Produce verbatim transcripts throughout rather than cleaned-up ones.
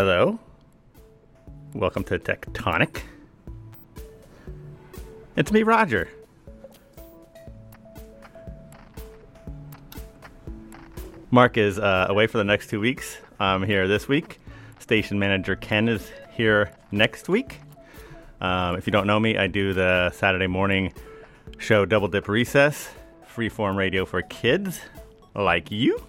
Hello. Welcome to Tectonic. It's me, Roger. Mark is uh, away for the next two weeks. I'm here this week. Station manager Ken is here next week. Um, if you don't know me, I do the Saturday morning show Double Dip Recess, freeform radio for kids like you.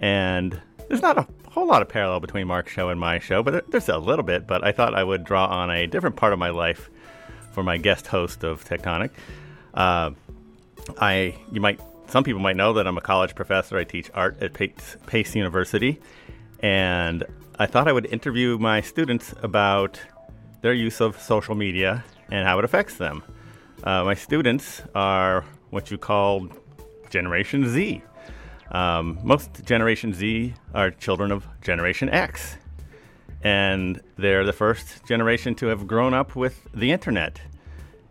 And there's not a whole lot of parallel between Mark's show and my show, but there's a little bit, but I thought I would draw on a different part of my life for my guest host of Tectonic. Uh, I, you might, some people might know that I'm a college professor. I teach art at Pace, Pace University, and I thought I would interview my students about their use of social media and how it affects them. Uh, my students are what you call Generation Z. Um, most Generation Z are children of Generation X, and they're the first generation to have grown up with the internet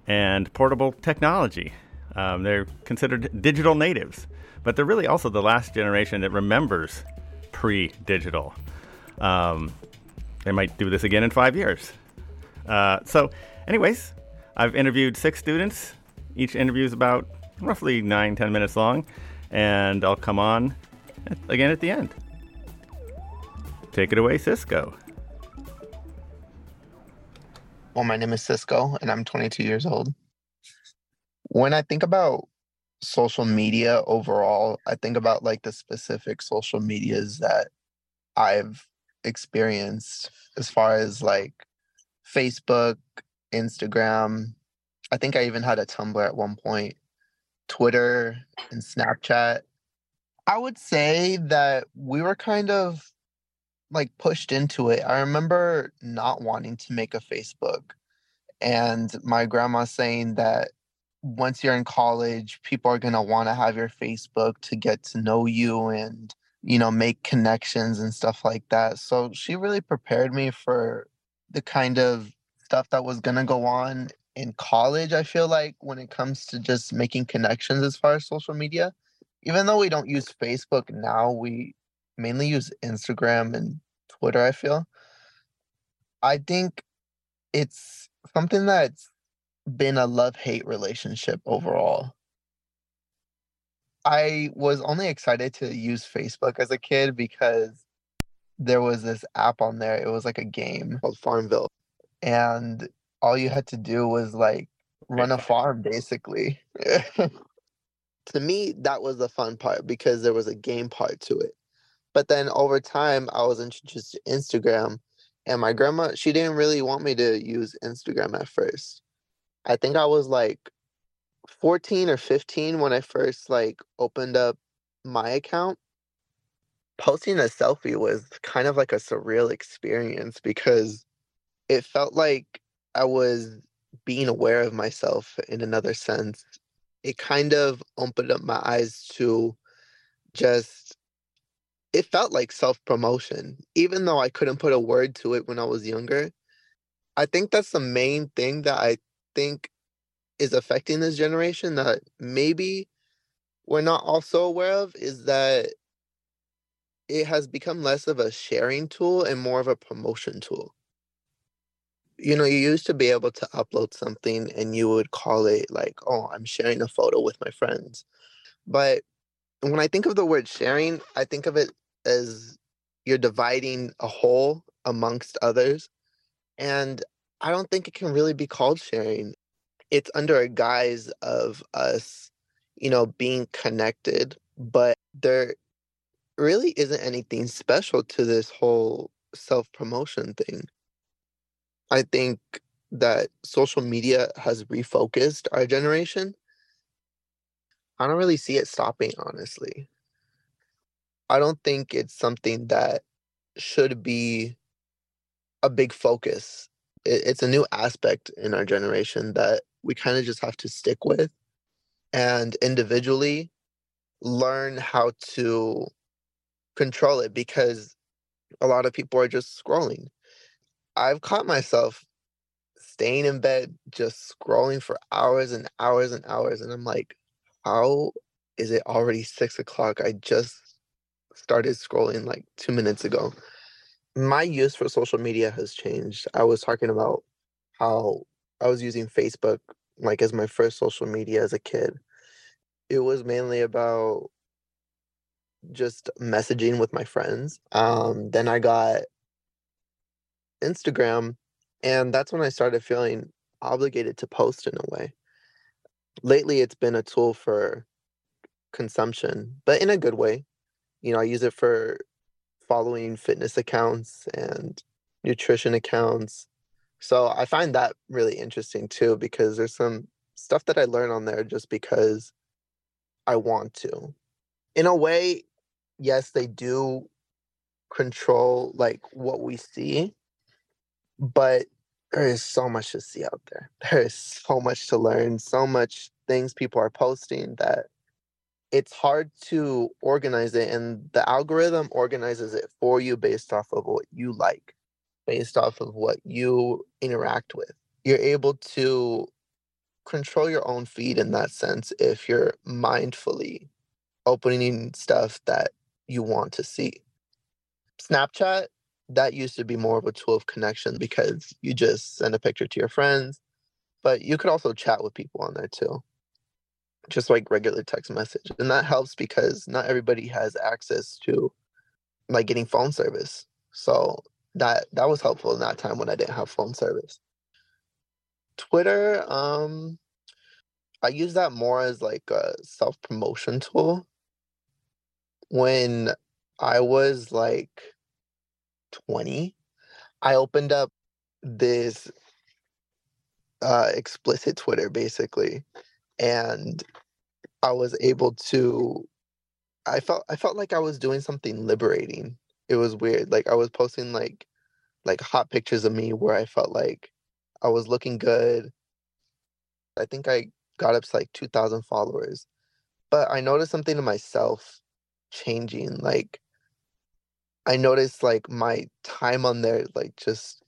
and portable technology. Um, they're considered digital natives, but they're really also the last generation that remembers pre-digital. Um, they might do this again in five years. Uh, so anyways, I've interviewed six students. Each interview is about roughly nine, ten minutes long, and I'll come on again at the end. Take it away, Cisco. Well, my name is Cisco, and I'm twenty-two years old. When I think about social media overall, I think about like the specific social medias that I've experienced as far as like Facebook, Instagram. I think I even had a Tumblr at one point, Twitter and Snapchat. I would say that we were kind of like pushed into it. I remember not wanting to make a Facebook, and my grandma saying that once you're in college, people are going to want to have your Facebook to get to know you and, you know, make connections and stuff like that. So she really prepared me for the kind of stuff that was going to go on in college, I feel like, when it comes to just making connections as far as social media. Even though we don't use Facebook now, we mainly use Instagram and Twitter, I feel. I think it's something that's been a love-hate relationship overall. I was only excited to use Facebook as a kid because there was this app on there. It was like a game called Farmville. And all you had to do was like run a farm, basically. To me, that was the fun part because there was a game part to it. But then over time, I was introduced to Instagram, and my grandma, she didn't really want me to use Instagram at first. I think I was like fourteen or fifteen when I first like opened up my account. Posting a selfie was kind of like a surreal experience because it felt like I was being aware of myself in another sense. It kind of opened up my eyes to just, it felt like self-promotion, even though I couldn't put a word to it when I was younger. I think that's the main thing that I think is affecting this generation that maybe we're not also aware of, is that it has become less of a sharing tool and more of a promotion tool. You know, you used to be able to upload something and you would call it like, oh, I'm sharing a photo with my friends. But when I think of the word sharing, I think of it as you're dividing a whole amongst others. And I don't think it can really be called sharing. It's under a guise of us, you know, being connected. But there really isn't anything special to this whole self-promotion thing. I think that social media has refocused our generation. I don't really see it stopping, honestly. I don't think it's something that should be a big focus. It's a new aspect in our generation that we kind of just have to stick with and individually learn how to control it, because a lot of people are just scrolling. I've caught myself staying in bed, just scrolling for hours and hours and hours. And I'm like, how is it already six o'clock? I just started scrolling like two minutes ago. my use for social media has changed. I was talking about how I was using Facebook like as my first social media as a kid. It was mainly about just messaging with my friends. Um, then I got Instagram, and that's when I started feeling obligated to post in a way. Lately, it's been a tool for consumption, but in a good way. You know, I use it for following fitness accounts and nutrition accounts. So I find that really interesting too, because there's some stuff that I learn on there just because I want to. In a way, yes, they do control like what we see, but there is so much to see out there. There is so much to learn, so much things people are posting that it's hard to organize it, and the algorithm organizes it for you based off of what you like, based off of what you interact with. You're able to control your own feed in that sense if you're mindfully opening stuff that you want to see. Snapchat, that used to be more of a tool of connection because you just send a picture to your friends, but you could also chat with people on there too, just like regular text message. And that helps because not everybody has access to like getting phone service. So that that was helpful in that time when I didn't have phone service. Twitter, um, I use that more as like a self-promotion tool. When I was like twenty, I opened up this uh, explicit Twitter basically. And I was able to, I felt I felt like I was doing something liberating. It was weird. Like I was posting like like hot pictures of me where I felt like I was looking good. I think I got up to like two thousand followers. But I noticed something in myself changing. Like I noticed like my time on there like just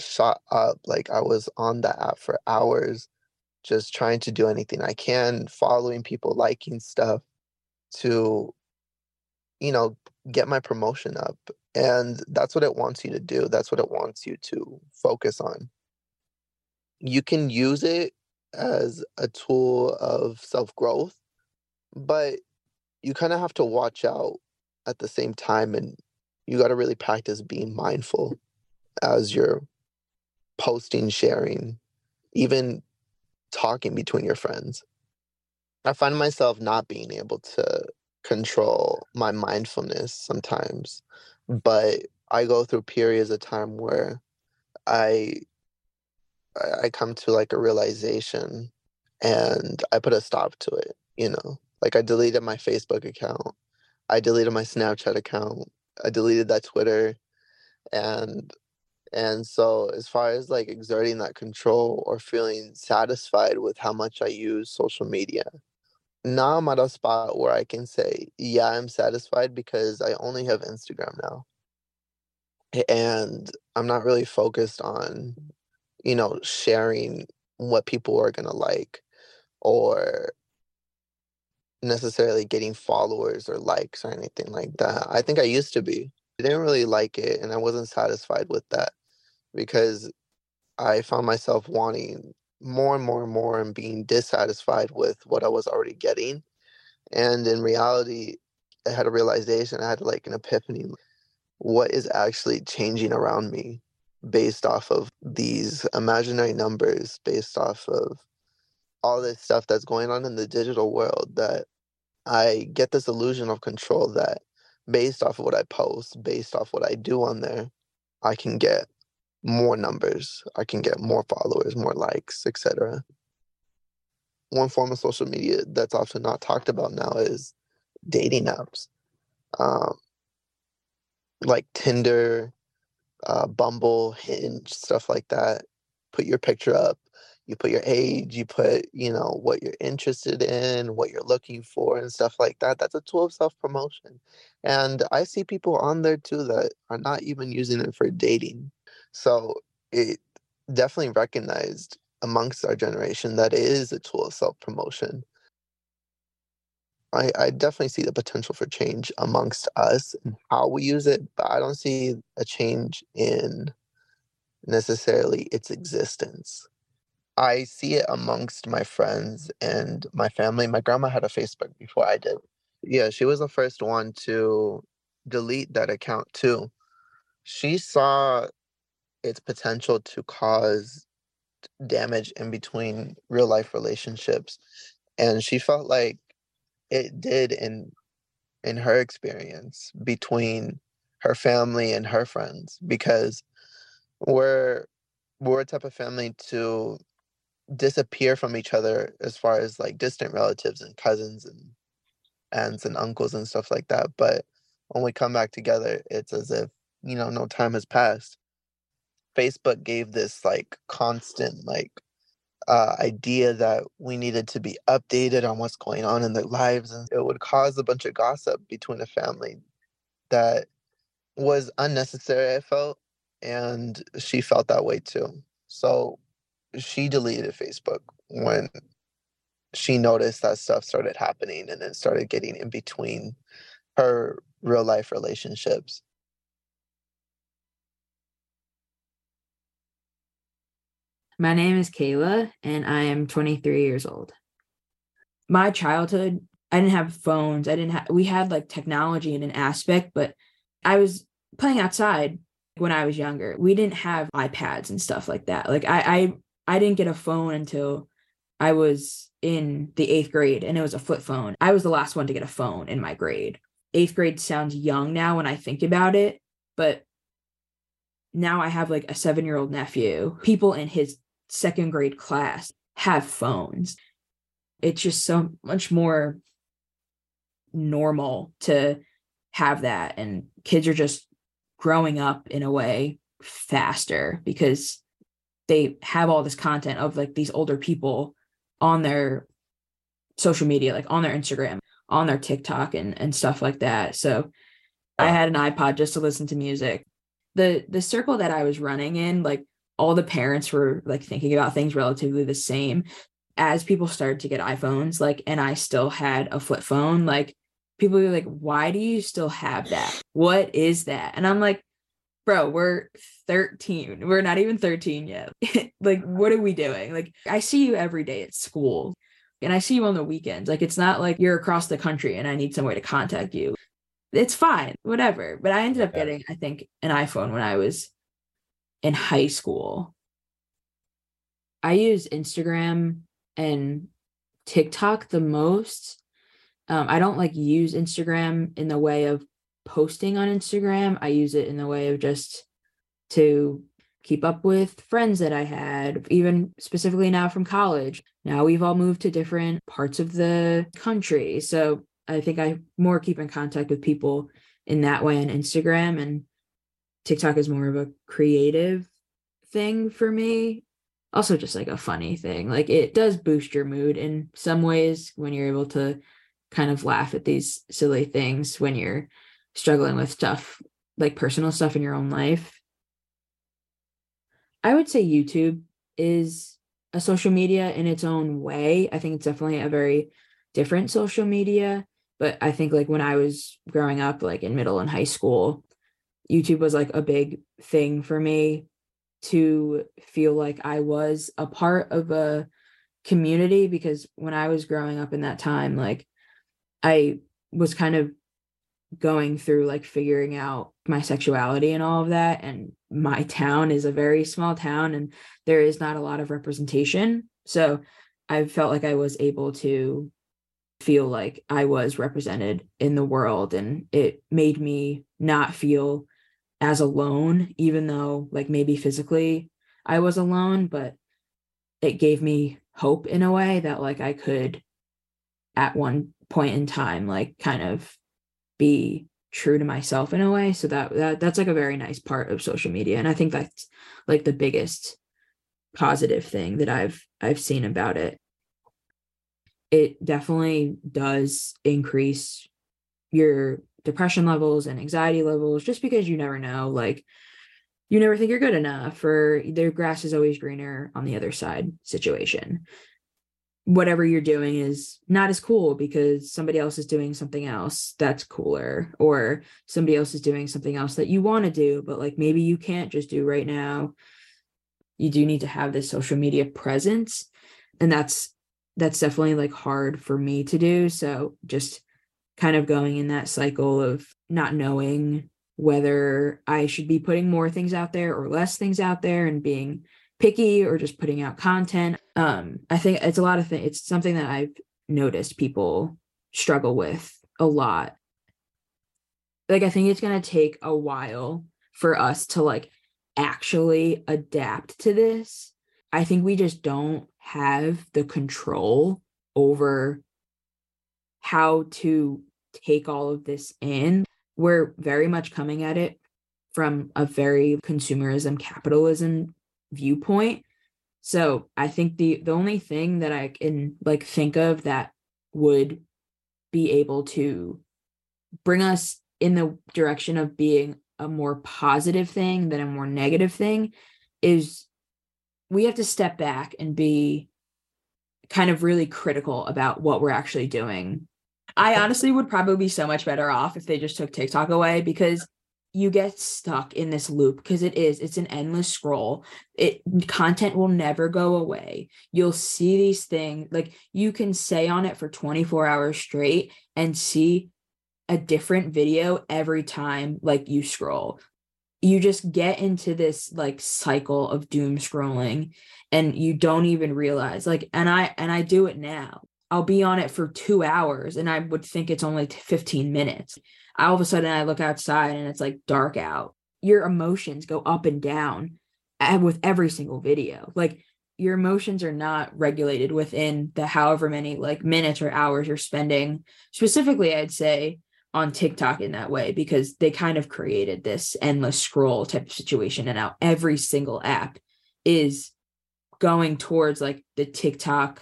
shot up. Like I was on the app for hours, just trying to do anything I can, following people, liking stuff to, you know, get my promotion up. And that's what it wants you to do. That's what it wants you to focus on. You can use it as a tool of self-growth, but you kind of have to watch out at the same time. And you got to really practice being mindful as you're posting, sharing, even talking between your friends. I find myself not being able to control my mindfulness sometimes, but I go through periods of time where I I come to like a realization and I put a stop to it, you know? Like I deleted my Facebook account. I deleted my Snapchat account. I deleted that Twitter. And And so as far as like exerting that control or feeling satisfied with how much I use social media, now I'm at a spot where I can say, yeah, I'm satisfied because I only have Instagram now. And I'm not really focused on, you know, sharing what people are going to like or necessarily getting followers or likes or anything like that. I think I used to be. I didn't really like it, and I wasn't satisfied with that because I found myself wanting more and more and more and being dissatisfied with what I was already getting. And in reality, I had a realization, I had like an epiphany. What is actually changing around me based off of these imaginary numbers, based off of all this stuff that's going on in the digital world, that I get this illusion of control that based off of what I post, based off what I do on there, I can get more numbers. I can get more followers, more likes, et cetera. One form of social media that's often not talked about now is dating apps. Um, like Tinder, uh, Bumble, Hinge, stuff like that. Put your picture up. You put your age, you put, you know, what you're interested in, what you're looking for and stuff like that. That's a tool of self-promotion. And I see people on there too that are not even using it for dating. So it definitely recognized amongst our generation that it is a tool of self-promotion. I, I definitely see the potential for change amongst us and how we use it, but I don't see a change in necessarily its existence. I see it amongst my friends and my family. My grandma had a Facebook before I did. Yeah, she was the first one to delete that account too. She saw its potential to cause damage in between real life relationships, and she felt like it did in in her experience between her family and her friends, because we're we're a type of family to disappear from each other as far as like distant relatives and cousins and aunts and uncles and stuff like that. But when we come back together, it's as if, you know, no time has passed. Facebook gave this like constant like Uh, idea that we needed to be updated on what's going on in their lives, and it would cause a bunch of gossip between a family that was unnecessary, I felt, and she felt that way too. So she deleted Facebook when she noticed that stuff started happening and it started getting in between her real life relationships. My name is Kayla, and I am twenty-three years old. My childhood, I didn't have phones. I didn't have, we had like technology in an aspect, but I was playing outside when I was younger. We didn't have iPads and stuff like that. Like I, I, I didn't get a phone until I was in the eighth grade, and it was a flip phone. I was the last one to get a phone in my grade. Eighth grade sounds young now when I think about it, but now I have like a seven-year-old nephew. People in his second grade class have phones. It's just so much more normal to have that, and kids are just growing up in a way faster because they have all this content of like these older people on their social media, like on their Instagram, on their TikTok and and stuff like that. So I had an iPod just to listen to music. The the circle that I was running in, like all the parents were like thinking about things relatively the same. As people started to get iPhones, like, and I still had a flip phone, like people were like, why do you still have that? What is that? And I'm like, bro, we're thirteen. We're not even thirteen yet. Like, what are we doing? Like, I see you every day at school and I see you on the weekends. Like, it's not like you're across the country and I need somewhere to contact you. It's fine, whatever. But I ended up getting, I think, an iPhone when I was in high school. I use Instagram and TikTok the most. Um, I don't like use Instagram in the way of posting on Instagram. I use it in the way of just to keep up with friends that I had, even specifically now from college. Now we've all moved to different parts of the country. So I think I more keep in contact with people in that way on Instagram, and TikTok is more of a creative thing for me. Also just like a funny thing. Like it does boost your mood in some ways when you're able to kind of laugh at these silly things when you're struggling with stuff, like personal stuff in your own life. I would say YouTube is a social media in its own way. I think it's definitely a very different social media. But I think like when I was growing up, like in middle and high school, YouTube was like a big thing for me to feel like I was a part of a community, because when I was growing up in that time, like I was kind of going through like figuring out my sexuality and all of that. And my town is a very small town and there is not a lot of representation. So I felt like I was able to feel like I was represented in the world, and it made me not feel as alone, even though like maybe physically I was alone, but it gave me hope in a way that like I could at one point in time like kind of be true to myself in a way. So that, that that's like a very nice part of social media, and I think that's like the biggest positive thing that I've I've seen about it. It definitely does increase your depression levels and anxiety levels, just because you never know, like you never think you're good enough, or the grass is always greener on the other side situation. whatever you're doing is not as cool because somebody else is doing something else that's cooler, or somebody else is doing something else that you want to do, but like maybe you can't just do right now. You do need to have this social media presence. And that's, that's definitely like hard for me to do. So just kind of going in that cycle of not knowing whether I should be putting more things out there or less things out there and being picky or just putting out content. Um, I think it's a lot of things. It's something that I've noticed people struggle with a lot. Like, I think it's going to take a while for us to like actually adapt to this. I think we just don't have the control over how to take all of this in. We're very much coming at it from a very consumerism, capitalism viewpoint. So I think the, the only thing that I can like think of that would be able to bring us in the direction of being a more positive thing than a more negative thing is we have to step back and be kind of really critical about what we're actually doing. I honestly would probably be so much better off if they just took TikTok away, because you get stuck in this loop, because it is, it's an endless scroll. It content will never go away. You'll see these things, like you can stay on it for twenty-four hours straight and see a different video every time like you scroll. You just get into this like cycle of doom scrolling and you don't even realize like, and I, and I do it now. I'll be on it for two hours and I would think it's only fifteen minutes. All of a sudden I look outside and it's like dark out. Your emotions go up and down with every single video. Like your emotions are not regulated within the however many like minutes or hours you're spending, specifically I'd say on TikTok in that way, because they kind of created this endless scroll type of situation. And now every single app is going towards like the TikTok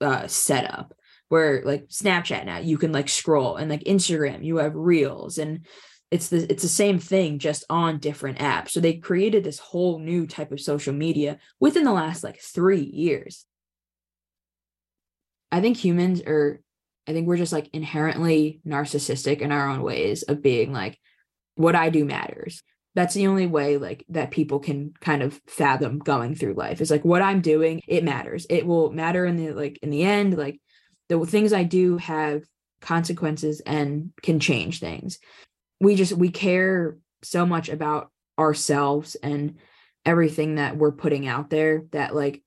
uh, setup, where like Snapchat now you can like scroll, and like Instagram you have reels, and it's the, it's the same thing just on different apps. So they created this whole new type of social media within the last like three years. I think humans are, I think we're just like inherently narcissistic in our own ways of being like, what I do matters. That's the only way like that people can kind of fathom going through life. It's like what I'm doing, it matters. It will matter in the, like in the end, like the things I do have consequences and can change things. We just, we care so much about ourselves and everything that we're putting out there that like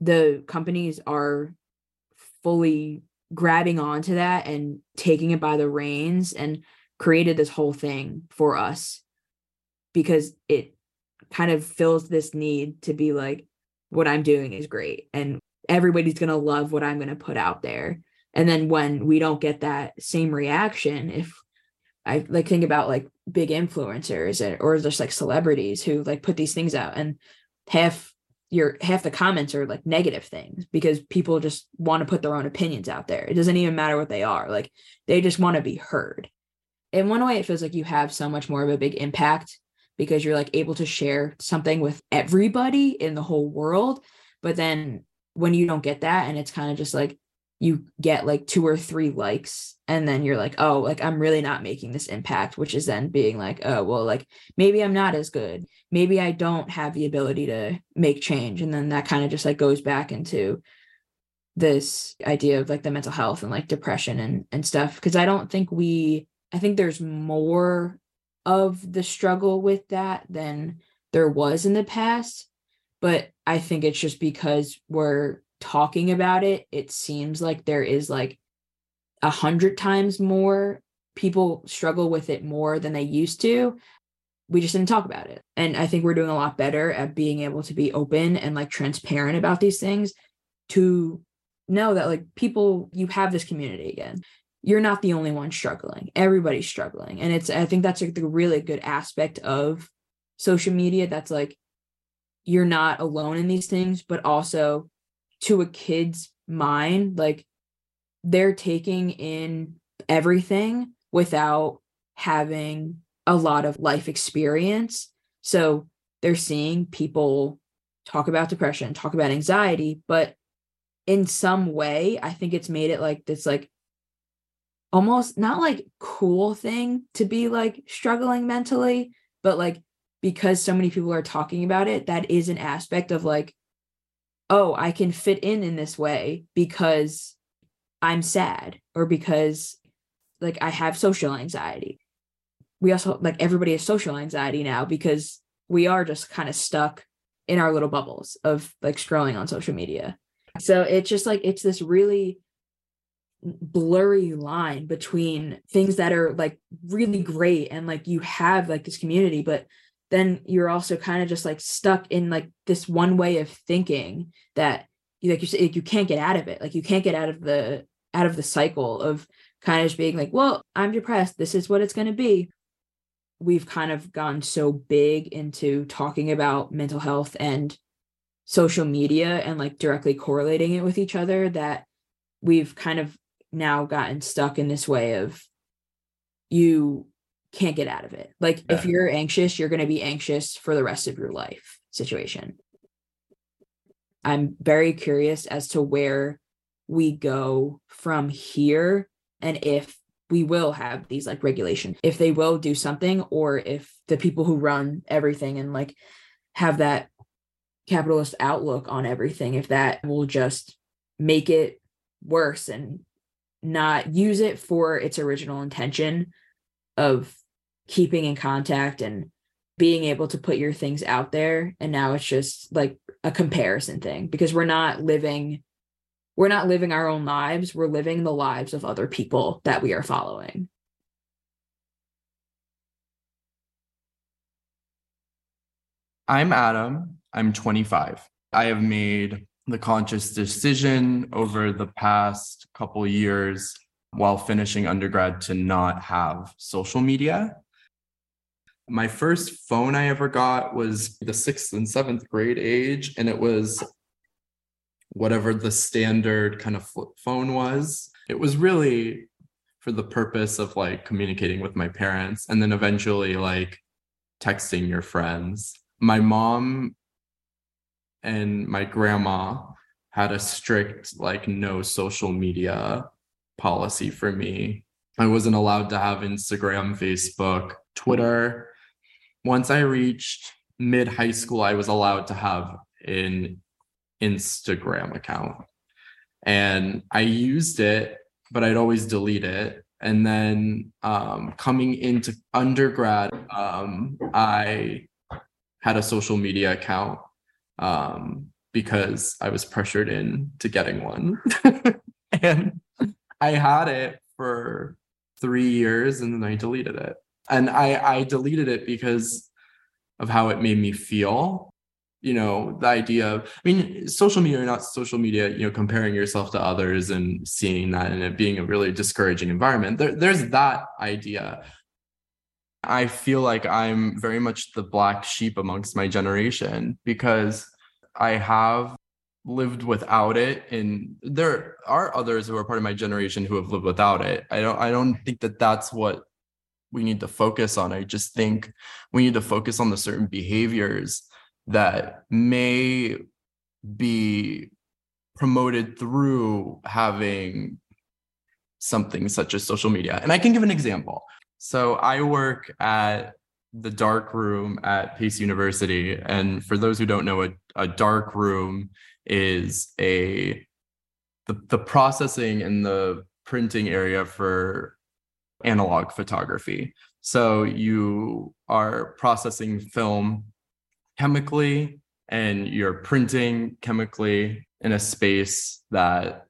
the companies are fully grabbing onto that and taking it by the reins and created this whole thing for us, because it kind of fills this need to be like, what I'm doing is great and everybody's going to love what I'm going to put out there. And then when we don't get that same reaction, if I like think about like big influencers or just like celebrities who like put these things out, and half your half the comments are like negative things because people just want to put their own opinions out there. It doesn't even matter what they are. Like they just want to be heard. In one way, it feels like you have so much more of a big impact because you're like able to share something with everybody in the whole world. But then when you don't get that, and it's kind of just like you get like two or three likes, and then you're like, oh, like I'm really not making this impact, which is then being like, oh, well, like maybe I'm not as good. Maybe I don't have the ability to make change. And then that kind of just like goes back into this idea of like the mental health and like depression and, and stuff. Cause I don't think we, I think there's more of the struggle with that than there was in the past. But I think it's just because we're talking about it, it seems like there is like a hundred times more people struggle with it more than they used to. We just didn't talk about it. And I think we're doing a lot better at being able to be open and like transparent about these things, to know that like people, you have this community again. You're not the only one struggling. Everybody's struggling. And it's, I think that's like the really good aspect of social media. That's like, you're not alone in these things, but also to a kid's mind, like they're taking in everything without having a lot of life experience. So they're seeing people talk about depression, talk about anxiety, but in some way, I think it's made it like this, like almost not like cool thing to be like struggling mentally, but like, because so many people are talking about it, that is an aspect of like, oh, I can fit in in this way because I'm sad or because like I have social anxiety. We also like everybody has social anxiety now because we are just kind of stuck in our little bubbles of like scrolling on social media. So it's just like, it's this really blurry line between things that are like really great and like you have like this community, but then you're also kind of just like stuck in like this one way of thinking that you like you say like, you can't get out of it. Like you can't get out of the out of the cycle of kind of just being like, well, I'm depressed. This is what it's going to be. We've kind of gone so big into talking about mental health and social media and like directly correlating it with each other that we've kind of now gotten stuck in this way of you can't get out of it. Like yeah. If you're anxious, you're going to be anxious for the rest of your life situation. I'm very curious as to where we go from here and if we will have these like regulation, if they will do something, or if the people who run everything and like have that capitalist outlook on everything, if that will just make it worse and not use it for its original intention of keeping in contact and being able to put your things out there. And now it's just like a comparison thing because we're not living, we're not living our own lives. We're living the lives of other people that we are following. I'm Adam. I'm twenty-five. I have made the conscious decision over the past couple years while finishing undergrad to not have social media. My first phone I ever got was the sixth and seventh grade age, and it was whatever the standard kind of flip phone was. It was really for the purpose of like communicating with my parents and then eventually like texting your friends. My mom and my grandma had a strict like no social media policy for me. I wasn't allowed to have Instagram, Facebook, Twitter. Once I reached mid-high school, I was allowed to have an Instagram account. And I used it, but I'd always delete it. And then um, coming into undergrad, um, I had a social media account um, because I was pressured into getting one. And I had it for three years and then I deleted it. And I, I deleted it because of how it made me feel. You know, the idea of, I mean, social media or not social media, you know, comparing yourself to others and seeing that and it being a really discouraging environment. There, there's that idea. I feel like I'm very much the black sheep amongst my generation because I have lived without it. And there are others who are part of my generation who have lived without it. I don't, I don't think that that's what we need to focus on. I just think we need to focus on the certain behaviors that may be promoted through having something such as social media. And I can give an example. So I work at the dark room at Pace University. And for those who don't know, a, a dark room is a the, the processing and the printing area for analog photography. So you are processing film chemically and you're printing chemically in a space that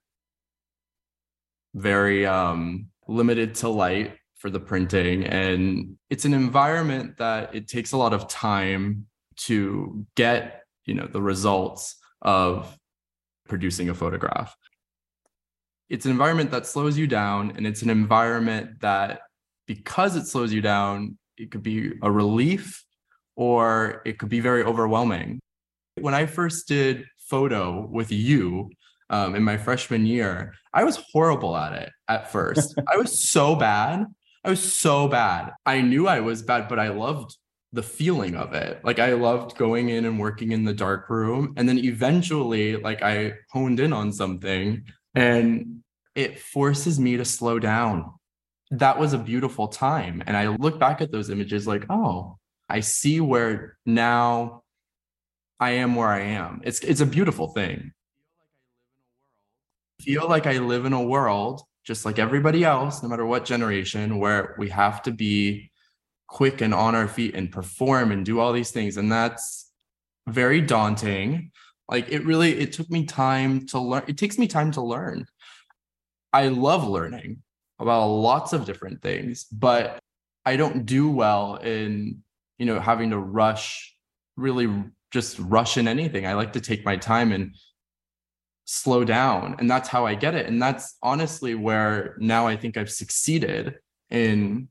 very um, limited to light for the printing. And it's an environment that it takes a lot of time to get, you know, the results of producing a photograph. It's an environment that slows you down. And it's an environment that, because it slows you down, it could be a relief or it could be very overwhelming. When I first did photo with you, um, in my freshman year, I was horrible at it at first. I was so bad. I was so bad. I knew I was bad, but I loved the feeling of it. Like, I loved going in and working in the dark room. And then eventually, like, I honed in on something and it forces me to slow down. That was a beautiful time. And I look back at those images like, oh, I see where now I am where I am. It's, it's a beautiful thing. I feel like I live in a world, just like everybody else, no matter what generation, where we have to be quick and on our feet and perform and do all these things. And that's very daunting. Like, it really, it took me time to learn. It takes me time to learn. I love learning about lots of different things, but I don't do well in, you know, having to rush, really just rush in anything. I like to take my time and slow down. And that's how I get it. And that's honestly where now I think I've succeeded in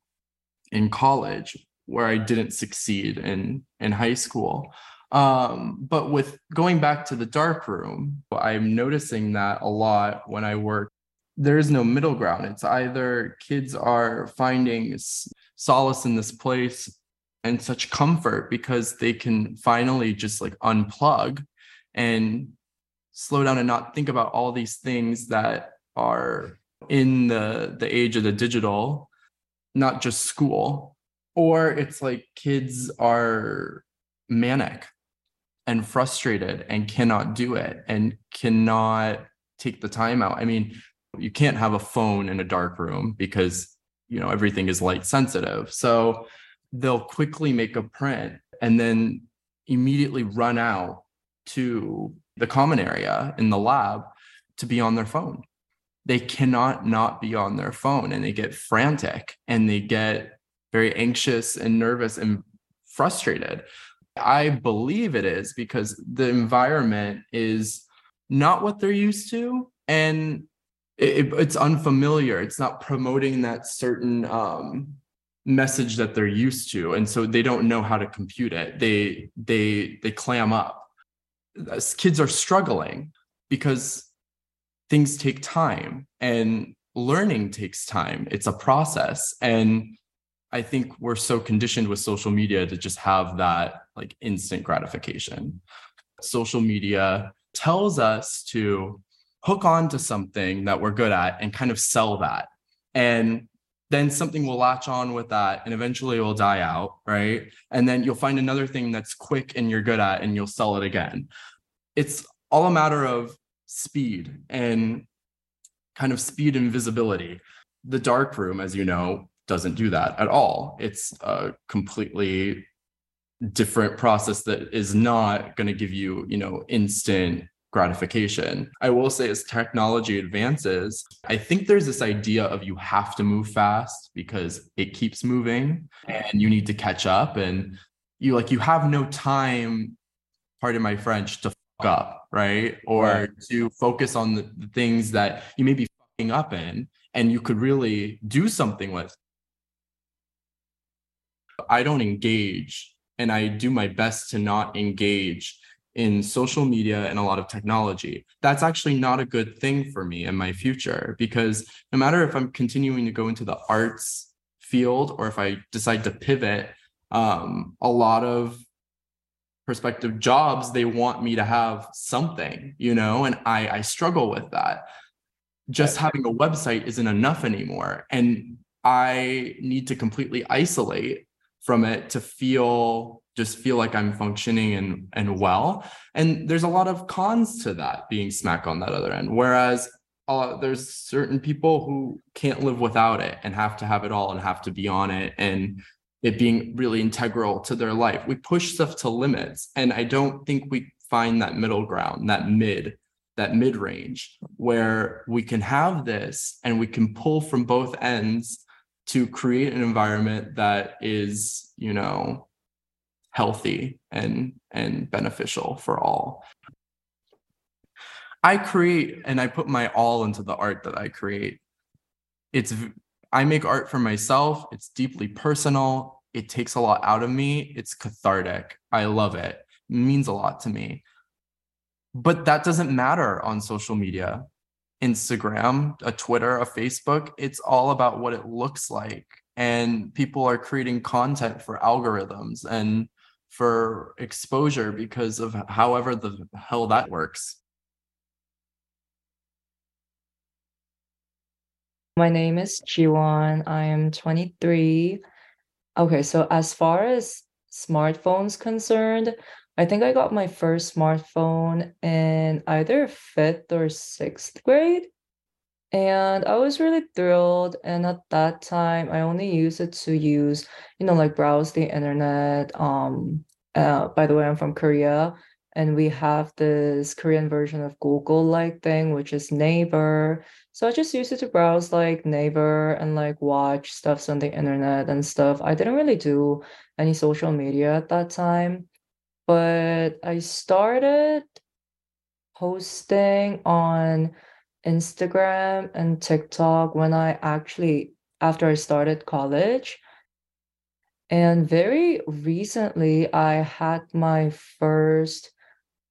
in college, where I didn't succeed in, in high school. Um, but with going back to the dark room, I'm noticing that a lot when I work. There is no middle ground. It's either kids are finding solace in this place and such comfort because they can finally just like unplug and slow down and not think about all these things that are in the, the age of the digital, not just school. Or it's like kids are manic and frustrated and cannot do it and cannot take the time out. I mean, you can't have a phone in a dark room because, you know, everything is light sensitive. So they'll quickly make a print and then immediately run out to the common area in the lab to be on their phone. They cannot not be on their phone, and they get frantic and they get very anxious and nervous and frustrated. I believe it is because the environment is not what they're used to, and it, it's unfamiliar. It's not promoting that certain um, message that they're used to. And so they don't know how to compute it. They, they, they clam up. Kids are struggling because things take time and learning takes time. It's a process. And I think we're so conditioned with social media to just have that like instant gratification. Social media tells us to hook on to something that we're good at and kind of sell that. And then something will latch on with that and eventually it will die out, right? And then you'll find another thing that's quick and you're good at and you'll sell it again. It's all a matter of speed and kind of speed and visibility. The dark room, as you know, doesn't do that at all. It's a completely different process that is not going to give you, you know, instant gratification. I will say, as technology advances, I think there's this idea of you have to move fast because it keeps moving and you need to catch up, and you like you have no time, pardon my French, to up, right? Or right. to focus on the, the things that you may be fucking up in and you could really do something with. I don't engage, and I do my best to not engage in social media and a lot of technology. That's actually not a good thing for me in my future, because no matter if I'm continuing to go into the arts field or if I decide to pivot, um, a lot of prospective jobs, they want me to have something, you know, and I, I struggle with that. Just having a website isn't enough anymore. And I need to completely isolate from it to feel, just feel like I'm functioning and, and well. And there's a lot of cons to that, being smack on that other end. Whereas uh, there's certain people who can't live without it and have to have it all and have to be on it, and it being really integral to their life. We push stuff to limits. And I don't think we find that middle ground, that mid, that mid range where we can have this and we can pull from both ends to create an environment that is, you know, healthy and, and beneficial for all. I create and I put my all into the art that I create. It's I make art for myself. It's deeply personal. It takes a lot out of me. It's cathartic. I love it. It means a lot to me. But that doesn't matter on social media. Instagram, a Twitter, a Facebook. It's all about what it looks like and people are creating content for algorithms and for exposure because of however the hell that works. My name is Jiwon. I am twenty-three. Okay, so as far as smartphones concerned, I think I got my first smartphone in either fifth or sixth grade. And I was really thrilled. And at that time, I only used it to use, you know, like browse the internet. Um, uh, by the way, I'm from Korea, and we have this Korean version of Google-like thing, which is Naver. So I just used it to browse like Naver and like watch stuff on the internet and stuff. I didn't really do any social media at that time, but I started posting on Instagram and TikTok when I actually, after I started college. And very recently, I had my first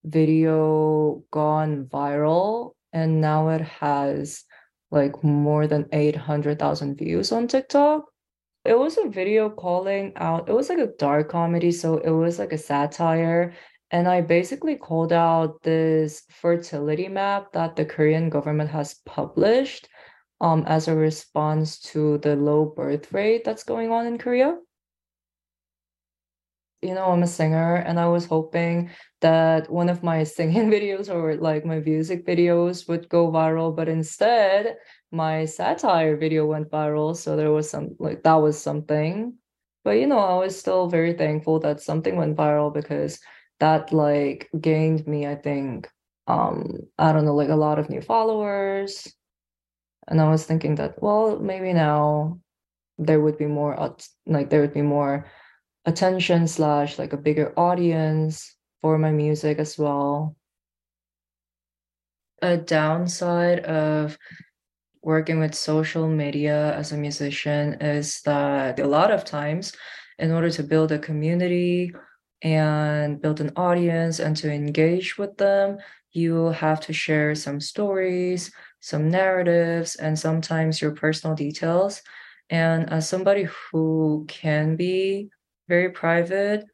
video gone viral, and now it has like more than eight hundred thousand views on TikTok. It was a video calling out, it was like a dark comedy, so it was like a satire. And I basically called out this fertility map that the Korean government has published um, as a response to the low birth rate that's going on in Korea. You know, I'm a singer, and I was hoping that one of my singing videos or like my music videos would go viral, but instead my satire video went viral. So there was some like that was something. But, you know, I was still very thankful that something went viral, because that like gained me, I think, um, I don't know, like a lot of new followers. And I was thinking that, well, maybe now there would be more like there would be more attention slash like a bigger audience for my music as well. A downside of working with social media as a musician is that a lot of times, in order to build a community and build an audience and to engage with them, you have to share some stories, some narratives, and sometimes your personal details. And as somebody who can be very private,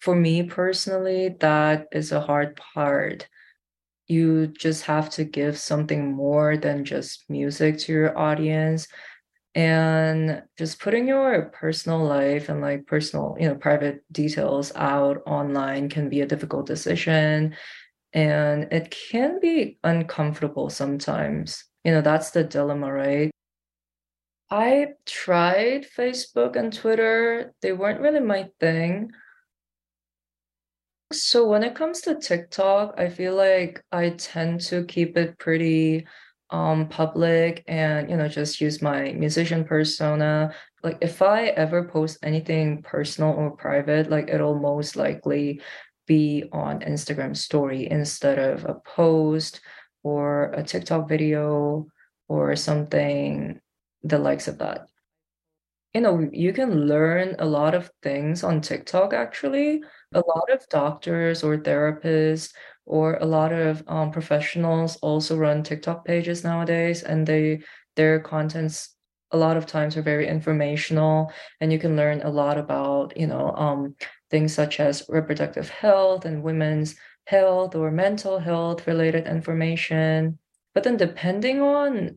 for me personally, that is a hard part. You just have to give something more than just music to your audience, and just putting your personal life and like personal, you know, private details out online can be a difficult decision, and it can be uncomfortable sometimes. You know, that's the dilemma, right? I tried Facebook and Twitter. They weren't really my thing. So when it comes to TikTok, I feel like I tend to keep it pretty um, public and, you know, just use my musician persona. Like if I ever post anything personal or private, like it'll most likely be on Instagram story instead of a post or a TikTok video or something, the likes of that. You know, you can learn a lot of things on TikTok, actually. A lot of doctors or therapists or a lot of um, professionals also run TikTok pages nowadays, and they their contents a lot of times are very informational, and you can learn a lot about, you know, um, things such as reproductive health and women's health or mental health related information. But then depending on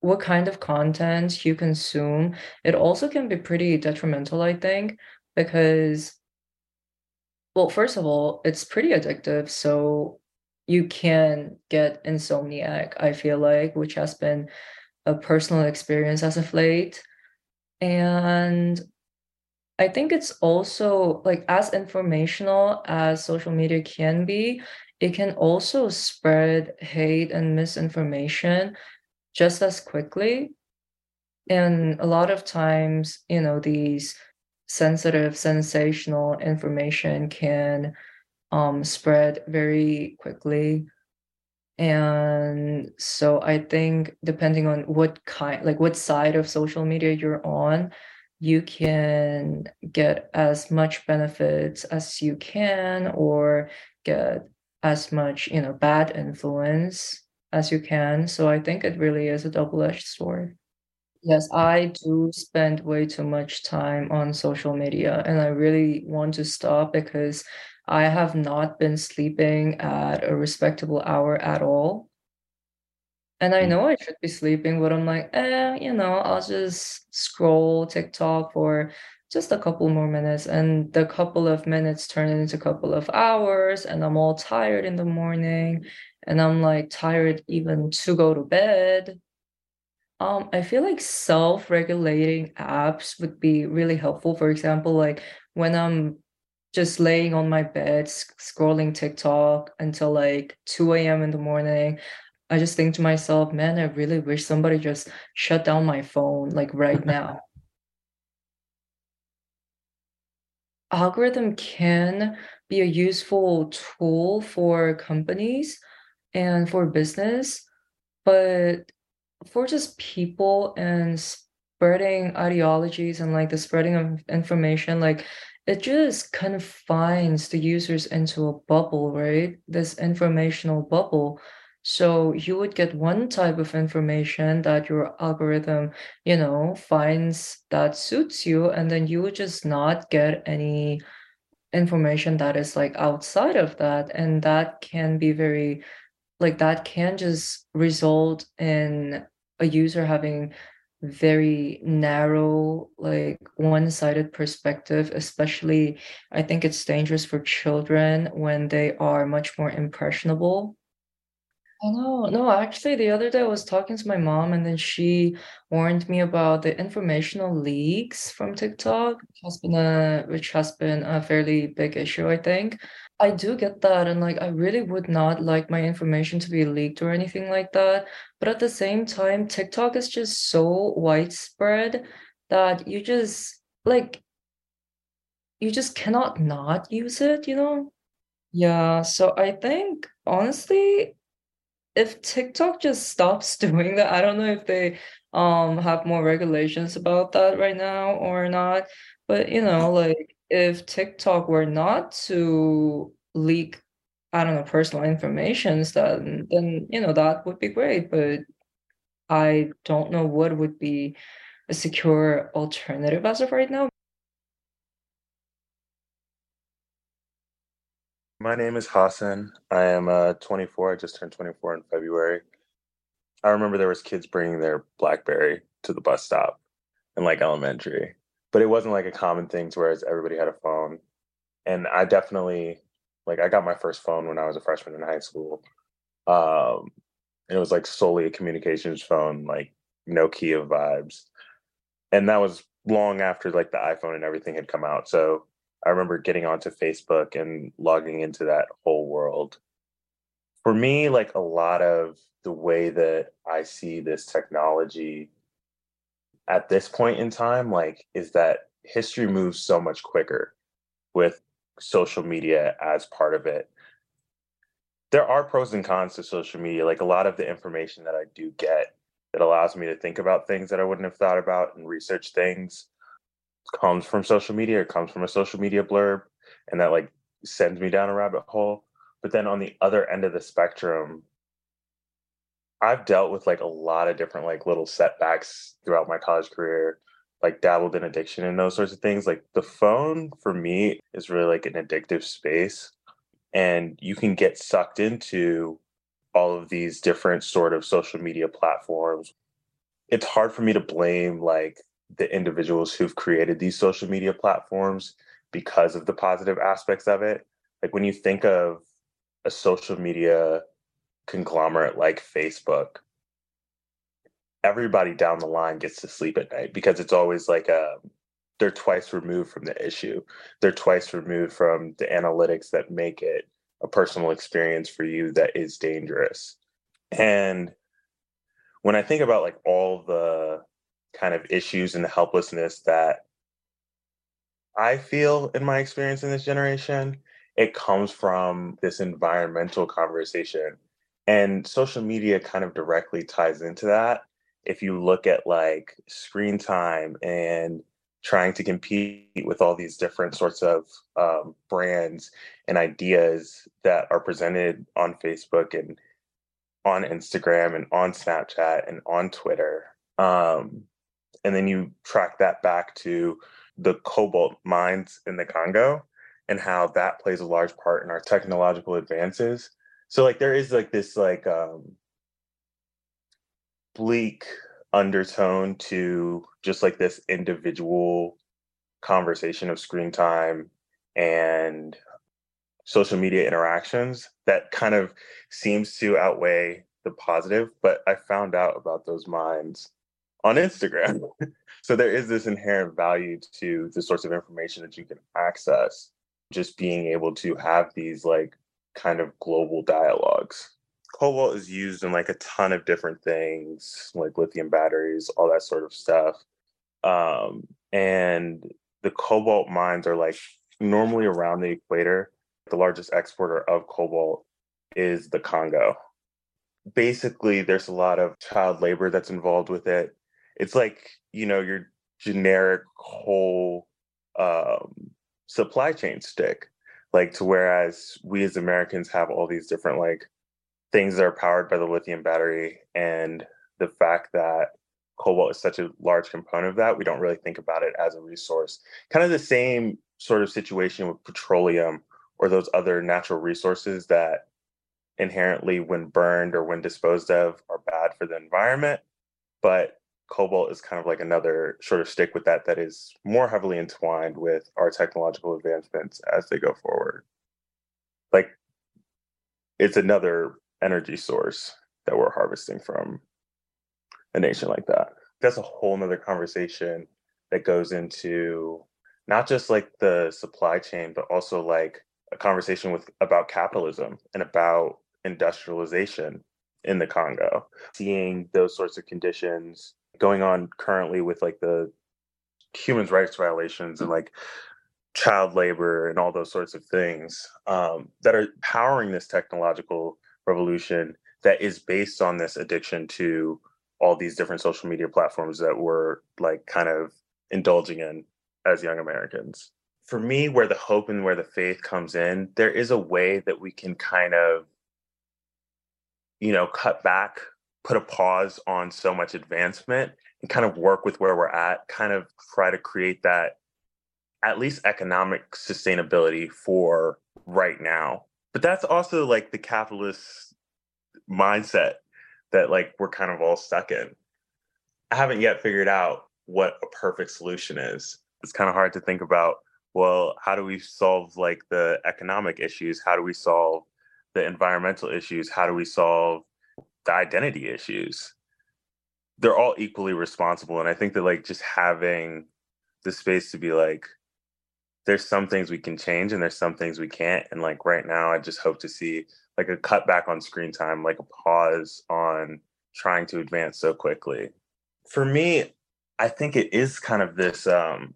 what kind of content you consume, it also can be pretty detrimental, I think, because, well, first of all, it's pretty addictive. So you can get insomniac, I feel like, which has been a personal experience as of late. And I think it's also like, as informational as social media can be, it can also spread hate and misinformation just as quickly. And a lot of times, you know, these sensitive, sensational information can um, spread very quickly. And so I think depending on what kind, like what side of social media you're on, you can get as much benefits as you can, or get as much, you know, bad influence as you can. So I think it really is a double-edged sword. Yes, I do spend way too much time on social media, and I really want to stop because I have not been sleeping at a respectable hour at all. And I know I should be sleeping, but I'm like, eh, you know, I'll just scroll TikTok for just a couple more minutes. And the couple of minutes turn into a couple of hours, and I'm all tired in the morning, and I'm like tired even to go to bed. Um, I feel like self-regulating apps would be really helpful. For example, like when I'm just laying on my bed, sc- scrolling TikTok until like two a.m. in the morning, I just think to myself, man, I really wish somebody just shut down my phone like right now. Algorithm can be a useful tool for companies and for business, but for just people and spreading ideologies and like the spreading of information, like it just confines the users into a bubble, right? This informational bubble. So you would get one type of information that your algorithm, you know, finds that suits you, and then you would just not get any information that is like outside of that. And that can be very, like that can just result in a user having very narrow, like one-sided perspective, especially I think it's dangerous for children when they are much more impressionable. I know. No, actually, the other day I was talking to my mom, and then she warned me about the informational leaks from TikTok, which has been a, which has been a fairly big issue, I think. I do get that, and like I really would not like my information to be leaked or anything like that. But at the same time, TikTok is just so widespread that you just like you just cannot not use it, you know? Yeah, so I think honestly, if TikTok just stops doing that, I don't know if they um have more regulations about that right now or not. But you know, like if TikTok were not to leak, I don't know, personal information, then, then, you know, that would be great. But I don't know what would be a secure alternative as of right now. My name is Hasan. I am uh, twenty-four. I just turned twenty-four in February. I remember there was kids bringing their BlackBerry to the bus stop in like elementary. But it wasn't like a common thing to whereas everybody had a phone. And I definitely, like, I got my first phone when I was a freshman in high school. Um, and it was like solely a communications phone, like Nokia vibes. And that was long after like the iPhone and everything had come out. So I remember getting onto Facebook and logging into that whole world. For me, like a lot of the way that I see this technology at this point in time, like, is that history moves so much quicker with social media as part of it. There are pros and cons to social media. Like a lot of the information that I do get that allows me to think about things that I wouldn't have thought about and research things comes from social media or comes from a social media blurb, and that like sends me down a rabbit hole. But then on the other end of the spectrum, I've dealt with like a lot of different like little setbacks throughout my college career, like dabbled in addiction and those sorts of things. Like the phone for me is really like an addictive space, and you can get sucked into all of these different sort of social media platforms. It's hard for me to blame like the individuals who've created these social media platforms because of the positive aspects of it. Like when you think of a social media conglomerate like Facebook, everybody down the line gets to sleep at night because it's always like a, they're twice removed from the issue. They're twice removed from the analytics that make it a personal experience for you that is dangerous. And when I think about like all the kind of issues and the helplessness that I feel in my experience in this generation, it comes from this environmental conversation. And social media kind of directly ties into that. If you look at like screen time and trying to compete with all these different sorts of um, brands and ideas that are presented on Facebook and on Instagram and on Snapchat and on Twitter, um, And then you track that back to the cobalt mines in the Congo and how that plays a large part in our technological advances. So like there is like this like um, bleak undertone to just like this individual conversation of screen time and social media interactions that kind of seems to outweigh the positive. But I found out about those mines on Instagram. So there is this inherent value to the source of information that you can access, just being able to have these like kind of global dialogues. Cobalt is used in like a ton of different things, like lithium batteries, all that sort of stuff. Um, and the cobalt mines are like normally around the equator. The largest exporter of cobalt is the Congo. Basically, there's a lot of child labor that's involved with it. It's like, you know, your generic whole um, supply chain stick. Like, to whereas we as Americans have all these different like things that are powered by the lithium battery, and the fact that cobalt is such a large component of that, we don't really think about it as a resource. Kind of the same sort of situation with petroleum or those other natural resources that inherently, when burned or when disposed of, are bad for the environment. But cobalt is kind of like another sort of stick with that that is more heavily entwined with our technological advancements as they go forward. Like, it's another energy source that we're harvesting from a nation like that. That's a whole nother conversation that goes into not just like the supply chain, but also like a conversation with about capitalism and about industrialization in the Congo. Seeing those sorts of conditions going on currently with like the human rights violations and like child labor and all those sorts of things um, that are powering this technological revolution that is based on this addiction to all these different social media platforms that we're like kind of indulging in as young Americans. For me, where the hope and where the faith comes in, there is a way that we can kind of, you know, cut back, put a pause on so much advancement and kind of work with where we're at, kind of try to create that at least economic sustainability for right now. But that's also like the capitalist mindset that like we're kind of all stuck in. I haven't yet figured out what a perfect solution is. It's kind of hard to think about, well, how do we solve like the economic issues? How do we solve the environmental issues? How do we solve the identity issues? They're all equally responsible. And I think that like just having the space to be like, there's some things we can change and there's some things we can't. And like right now, I just hope to see like a cutback on screen time, like a pause on trying to advance so quickly. For me, I think it is kind of this um,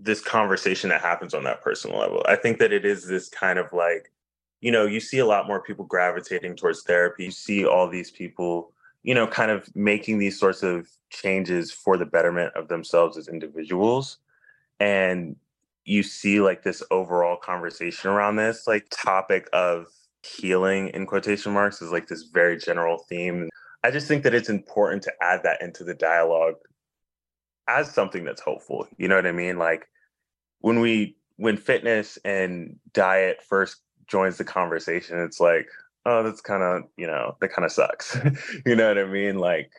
this conversation that happens on that personal level. I think that it is this kind of like, you know, you see a lot more people gravitating towards therapy. You see all these people, you know, kind of making these sorts of changes for the betterment of themselves as individuals. And you see like this overall conversation around this like topic of healing in quotation marks is like this very general theme. I just think that it's important to add that into the dialogue as something that's hopeful. You know what I mean? Like when we, when fitness and diet first joins the conversation, it's like, oh, that's kind of, you know, that kind of sucks. You know what I mean? Like,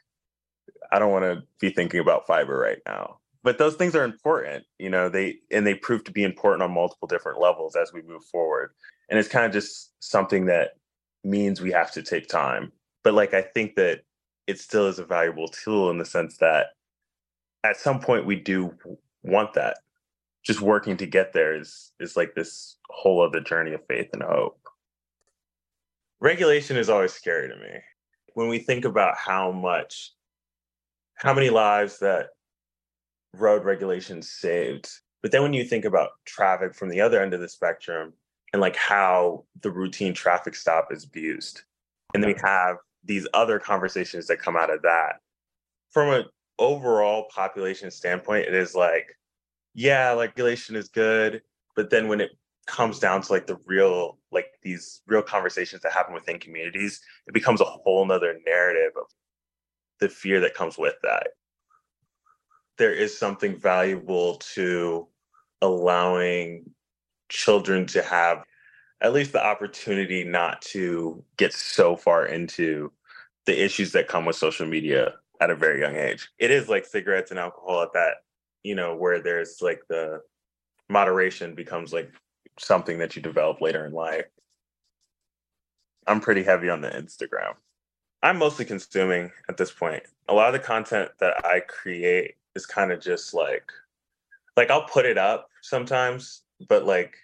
I don't want to be thinking about fiber right now, but those things are important, you know, they, and they prove to be important on multiple different levels as we move forward. And it's kind of just something that means we have to take time. But like, I think that it still is a valuable tool in the sense that at some point we do want that. Just working to get there is is like this whole other journey of faith and hope. Regulation is always scary to me. When we think about how much, how many lives that road regulation saved, but then when you think about traffic from the other end of the spectrum and like how the routine traffic stop is abused, and then we have these other conversations that come out of that, from a overall population standpoint, it is like, yeah, regulation is good. But then when it comes down to like the real, like these real conversations that happen within communities, it becomes a whole nother narrative of the fear that comes with that. there is something valuable to allowing children to have at least the opportunity not to get so far into the issues that come with social media at a very young age. It is like cigarettes and alcohol at that, you know, where there's like the moderation becomes like something that you develop later in life. I'm pretty heavy on the Instagram. I'm mostly consuming at this point. A lot of the content that I create is kind of just like, like I'll put it up sometimes, but like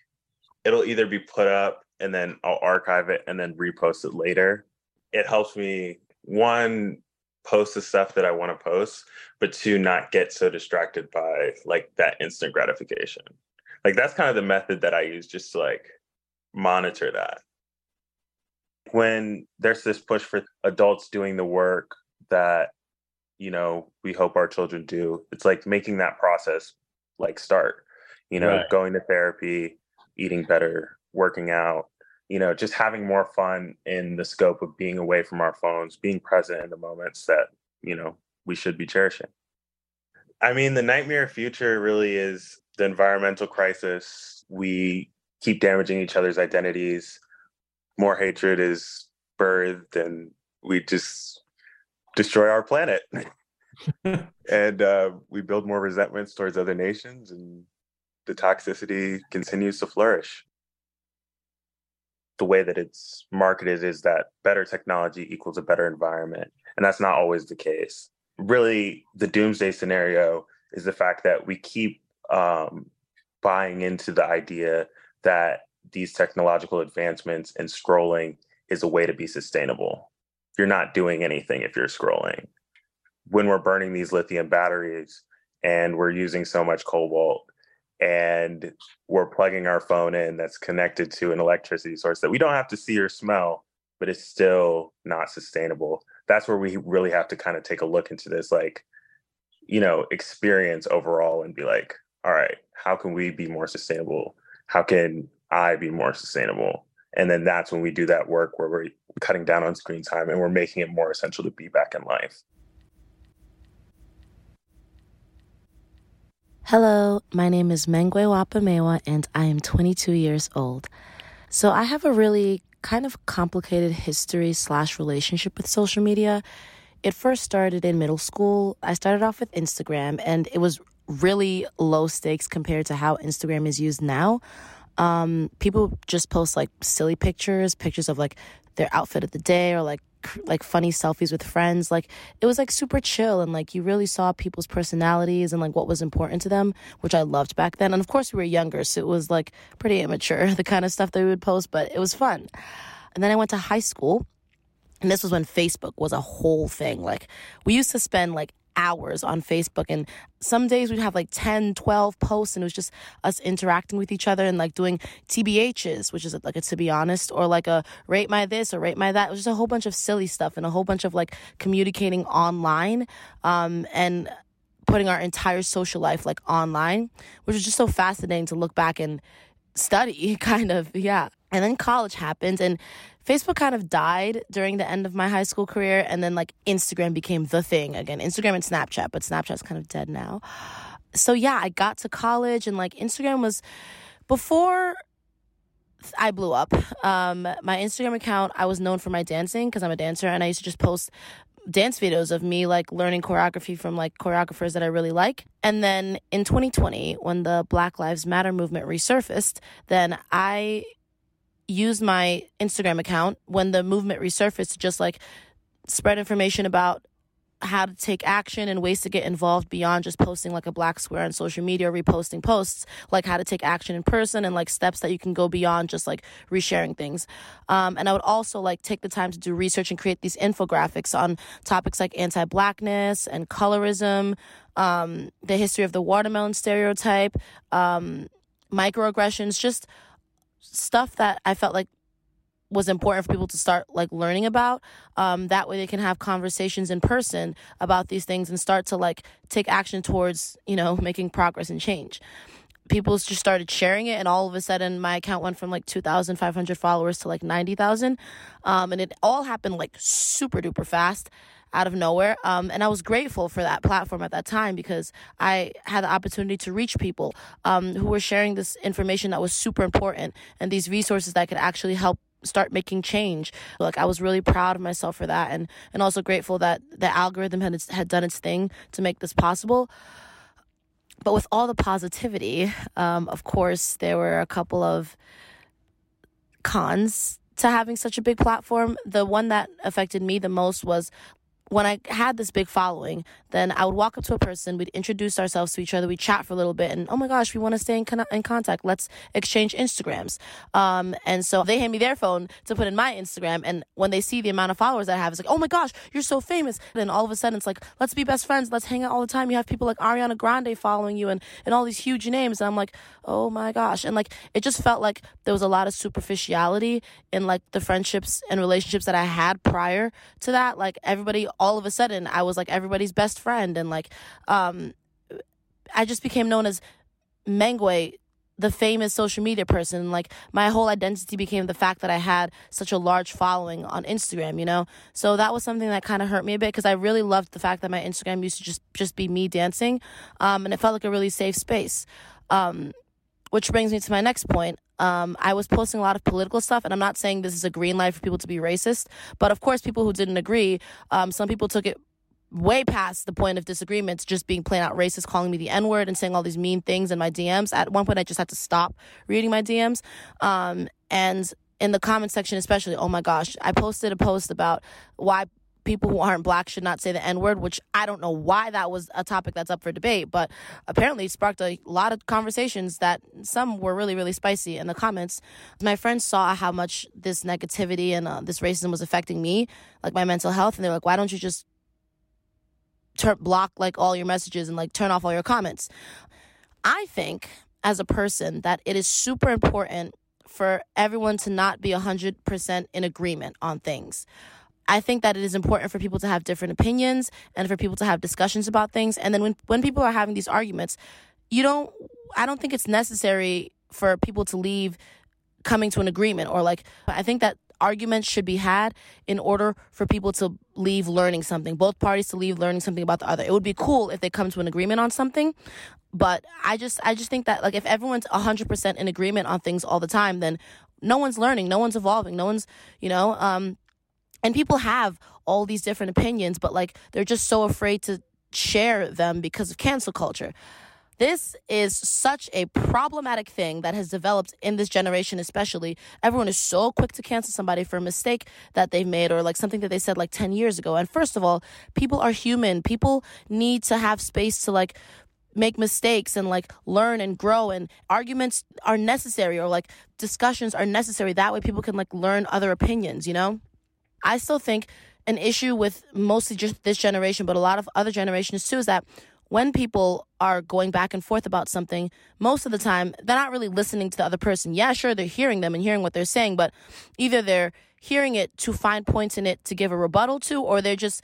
it'll either be put up and then I'll archive it and then repost it later. It helps me, one, post the stuff that I want to post, but two, not get so distracted by like that instant gratification. Like that's kind of the method that I use just to like monitor that. When there's this push for adults doing the work that, you know, we hope our children do, it's like making that process like start, you know, right. Going to therapy, eating better, working out, you know, just having more fun in the scope of being away from our phones, being present in the moments that, you know, we should be cherishing. I mean, the nightmare future really is the environmental crisis. We keep damaging each other's identities. More hatred is birthed and we just destroy our planet. And uh, we build more resentments towards other nations and the toxicity continues to flourish. The way that it's marketed is that better technology equals a better environment. And that's not always the case. Really, the doomsday scenario is the fact that we keep um, buying into the idea that these technological advancements and scrolling is a way to be sustainable. You're not doing anything if you're scrolling. When we're burning these lithium batteries and we're using so much cobalt, and we're plugging our phone in that's connected to an electricity source that we don't have to see or smell, but it's still not sustainable. That's where we really have to kind of take a look into this, like, you know, experience overall and be like, all right, how can we be more sustainable? How can I be more sustainable? And then that's when we do that work where we're cutting down on screen time and we're making it more essential to be back in life. Hello, my name is Mengwe Wapamewa, and I am twenty-two years old. So I have a really kind of complicated history slash relationship with social media. It first started in middle school. I started off with Instagram, and it was really low stakes compared to how Instagram is used now. Um, people just post like silly pictures, pictures of like their outfit of the day or like like funny selfies with friends. Like it was like super chill, and like you really saw people's personalities and like what was important to them, which I loved back then. And of course we were younger, so it was like pretty immature, the kind of stuff that we would post, but it was fun. And then I went to high school, and this was when Facebook was a whole thing. Like we used to spend like hours on Facebook, and some days we'd have like ten, twelve posts, and it was just us interacting with each other and like doing T B H's, which is like a to be honest, or like a rate my this or rate my that. It was just a whole bunch of silly stuff and a whole bunch of like communicating online um, and putting our entire social life like online, which was just so fascinating to look back and study kind of, yeah. And then college happened, and Facebook kind of died during the end of my high school career, and then like Instagram became the thing again. Instagram and Snapchat, but Snapchat's kind of dead now. So yeah, I got to college, and like Instagram was, before I blew up, um, my Instagram account, I was known for my dancing because I'm a dancer, and I used to just post dance videos of me like learning choreography from like choreographers that I really like. And then in twenty twenty, when the Black Lives Matter movement resurfaced, then I used my Instagram account when the movement resurfaced to just like spread information about how to take action and ways to get involved beyond just posting like a black square on social media, reposting posts, like how to take action in person and like steps that you can go beyond just like resharing things. Um, and I would also like take the time to do research and create these infographics on topics like anti-blackness and colorism, um, the history of the watermelon stereotype, um, microaggressions, just stuff that I felt like was important for people to start like learning about. Um, that way they can have conversations in person about these things and start to like take action towards, you know, making progress and change. people just started sharing it, and all of a sudden my account went from like two thousand five hundred followers to like ninety thousand. Um, and it all happened like super duper fast out of nowhere. Um, and I was grateful for that platform at that time because I had the opportunity to reach people um, who were sharing this information that was super important and these resources that could actually help start making change. Like, I was really proud of myself for that, and, and also grateful that the algorithm had had done its thing to make this possible. But with all the positivity, um, of course, there were a couple of cons to having such a big platform. The one that affected me the most was when I had this big following, then I would walk up to a person, we'd introduce ourselves to each other, we'd chat for a little bit, and oh my gosh, we want to stay in, con- in contact. Let's exchange Instagrams. Um, and so they hand me their phone to put in my Instagram, and when they see the amount of followers I have, it's like, oh my gosh, you're so famous. And then all of a sudden, it's like, let's be best friends. Let's hang out all the time. You have people like Ariana Grande following you and, and all these huge names. And I'm like, oh my gosh. And like, it just felt like there was a lot of superficiality in like the friendships and relationships that I had prior to that. Like, everybody, all of a sudden I was like everybody's best friend, and like um I just became known as Mengwe, the famous social media person, and like my whole identity became the fact that I had such a large following on Instagram, you know. So that was something that kind of hurt me a bit, because I really loved the fact that my Instagram used to just just be me dancing, um and it felt like a really safe space. Um which brings me to my next point. Um, I was posting a lot of political stuff, and I'm not saying this is a green light for people to be racist, but of course people who didn't agree, um, some people took it way past the point of disagreement to just being plain out racist, calling me the N-word and saying all these mean things in my D Ms. At one point I just had to stop reading my D Ms. Um, and in the comment section especially, oh my gosh, I posted a post about why people who aren't black should not say the N-word, which I don't know why that was a topic that's up for debate, but apparently sparked a lot of conversations that some were really, really spicy in the comments. My friends saw how much this negativity and uh, this racism was affecting me, like my mental health, and they were like, why don't you just ter- block like all your messages and like turn off all your comments? I think as a person that it is super important for everyone to not be one hundred percent in agreement on things. I think that it is important for people to have different opinions and for people to have discussions about things. And then when, when people are having these arguments, you don't, I don't think it's necessary for people to leave coming to an agreement, or like, I think that arguments should be had in order for people to leave learning something, both parties to leave learning something about the other. It would be cool if they come to an agreement on something, but I just, I just think that like if everyone's one hundred percent in agreement on things all the time, then no one's learning, no one's evolving, no one's, you know, um, and people have all these different opinions, but like they're just so afraid to share them because of cancel culture. This is such a problematic thing that has developed in this generation especially. Everyone is so quick to cancel somebody for a mistake that they've made or like something that they said like ten years ago. And first of all, people are human. People need to have space to like make mistakes and like learn and grow, and arguments are necessary, or like discussions are necessary. That way people can like learn other opinions, you know? I still think an issue with mostly just this generation, but a lot of other generations too, is that when people are going back and forth about something, most of the time, they're not really listening to the other person. Yeah, sure, they're hearing them and hearing what they're saying, but either they're hearing it to find points in it to give a rebuttal to, or they're just,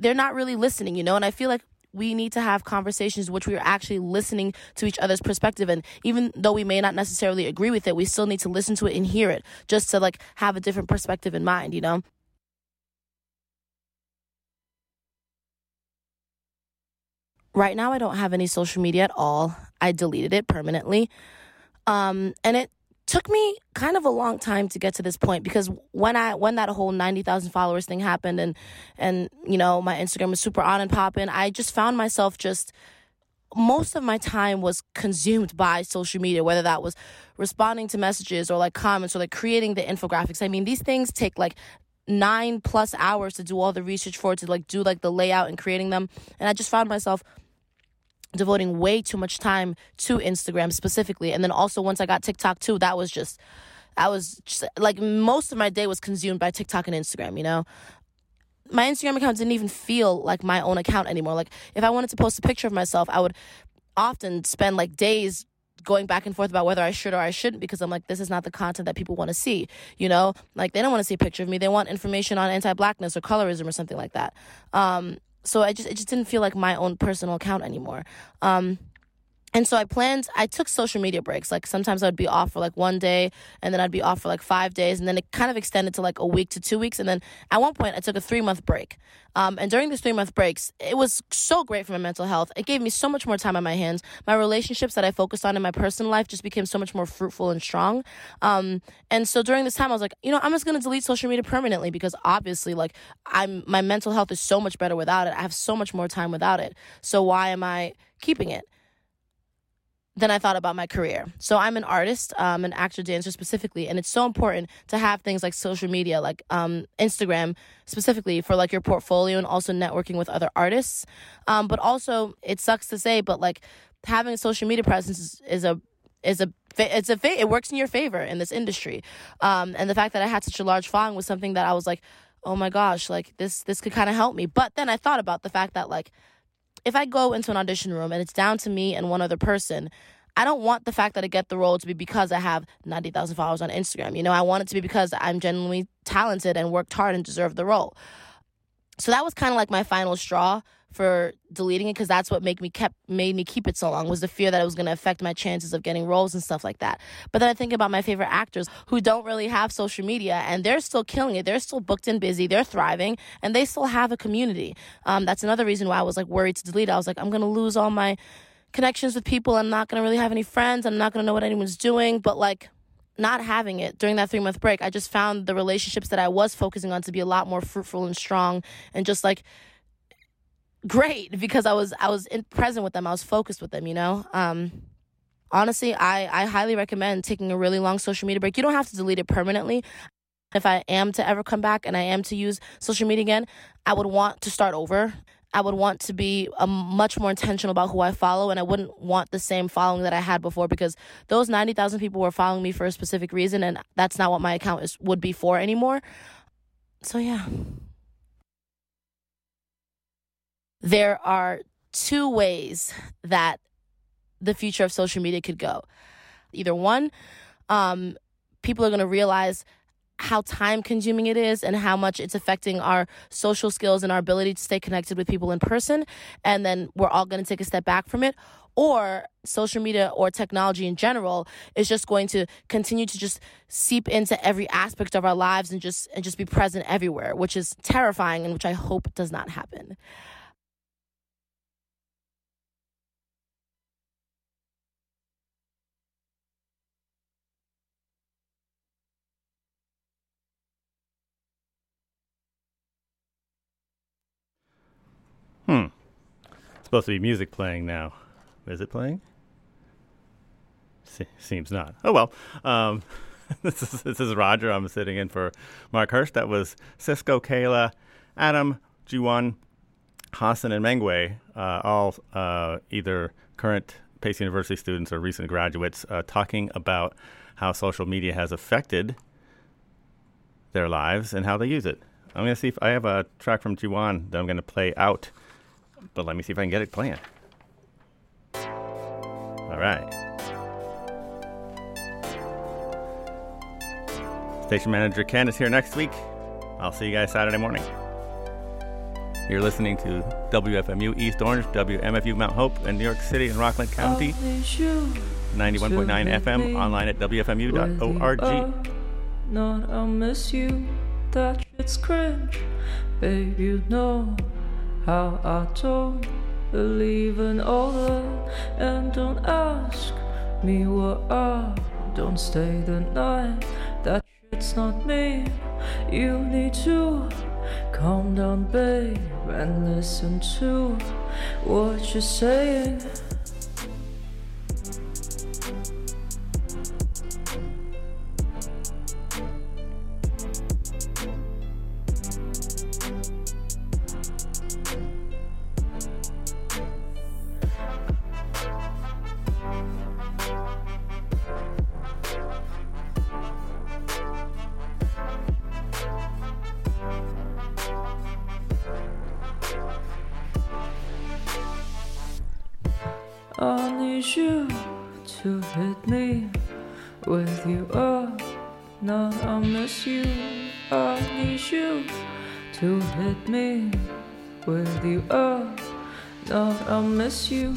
they're not really listening, you know? And I feel like we need to have conversations in which we are actually listening to each other's perspective. And even though we may not necessarily agree with it, we still need to listen to it and hear it just to like have a different perspective in mind, you know? Right now, I don't have any social media at all. I deleted it permanently. Um, and it took me kind of a long time to get to this point, because when I when that whole ninety thousand followers thing happened and, and you know, my Instagram was super on and popping, I just found myself just... most of my time was consumed by social media, whether that was responding to messages or, like, comments or, like, creating the infographics. I mean, these things take, like... nine plus hours to do all the research for it, to like do like the layout and creating them. And I just found myself devoting way too much time to Instagram specifically. And then also once I got TikTok too, that was just, I was just like, most of my day was consumed by TikTok and Instagram, you know? My Instagram account didn't even feel like my own account anymore. Like if I wanted to post a picture of myself, I would often spend like days going back and forth about whether I should or I shouldn't, because I'm like, this is not the content that people want to see, you know? Like, they don't want to see a picture of me. They want information on anti-blackness or colorism or something like that. Um, so I just, it just didn't feel like my own personal account anymore. Um, And so I planned, I took social media breaks. Like sometimes I'd be off for like one day and then I'd be off for like five days. And then it kind of extended to like a week to two weeks. And then at one point I took a three month break. Um, and during these three month breaks, it was so great for my mental health. It gave me so much more time on my hands. My relationships that I focused on in my personal life just became so much more fruitful and strong. Um, and so during this time I was like, you know, I'm just going to delete social media permanently because obviously like I'm, my mental health is so much better without it. I have so much more time without it. So why am I keeping it? Then I thought about my career. So I'm an artist, um, an actor, dancer specifically, and it's so important to have things like social media, like um, Instagram specifically for like your portfolio and also networking with other artists. Um, but also, it sucks to say, but like having a social media presence is, is a is a it's a fa- it works in your favor in this industry. Um, and the fact that I had such a large following was something that I was like, oh my gosh, like this this could kind of help me. But then I thought about the fact that like, if I go into an audition room and it's down to me and one other person, I don't want the fact that I get the role to be because I have ninety thousand followers on Instagram. You know, I want it to be because I'm genuinely talented and worked hard and deserve the role. So that was kind of like my final straw for deleting it, because that's what make me kept, made me keep it so long, was the fear that it was going to affect my chances of getting roles and stuff like that. But then I think about my favorite actors who don't really have social media, and they're still killing it. They're still booked and busy. They're thriving, and they still have a community. Um, that's another reason why I was like worried to delete it. I was like, I'm going to lose all my connections with people. I'm not going to really have any friends. I'm not going to know what anyone's doing. But like, not having it during that three-month break, I just found the relationships that I was focusing on to be a lot more fruitful and strong and just like great, because I was I was in, present with them. I was focused with them, you know? Um, honestly, I, I highly recommend taking a really long social media break. You don't have to delete it permanently. If I am to ever come back and I am to use social media again, I would want to start over. I would want to be a much more intentional about who I follow, and I wouldn't want the same following that I had before, because those ninety thousand people were following me for a specific reason, and that's not what my account is would be for anymore. So yeah. There are two ways that the future of social media could go. Either one, um, people are going to realize how time-consuming it is and how much it's affecting our social skills and our ability to stay connected with people in person, and then we're all going to take a step back from it. Or social media or technology in general is just going to continue to just seep into every aspect of our lives and just and just be present everywhere, which is terrifying and which I hope does not happen. Hmm. It's supposed to be music playing now. Is it playing? Se- seems not. Oh, well. Um, this is this is Roger. I'm sitting in for Mark Hirsch. That was Cisco, Kayla, Adam, Jiwon, Hasan, and Mengwe, uh, all uh, either current Pace University students or recent graduates, uh, talking about how social media has affected their lives and how they use it. I'm going to see if I have a track from Jiwon that I'm going to play out. But let me see if I can get it playing. All right. Station manager Ken is here next week. I'll see you guys Saturday morning. You're listening to W F M U East Orange, W M F U Mount Hope in New York City and Rockland County. ninety-one point nine F M, online at W F M U dot org. Not I'll miss you. That shit's cringe. Babe, you know how I don't believe in all that. And don't ask me what I don't stay the night. That shit's not me. You need to calm down, babe, and listen to what you're saying. I need you to hit me with you up. Now I miss you. I need you to hit me with you up. Now I miss you.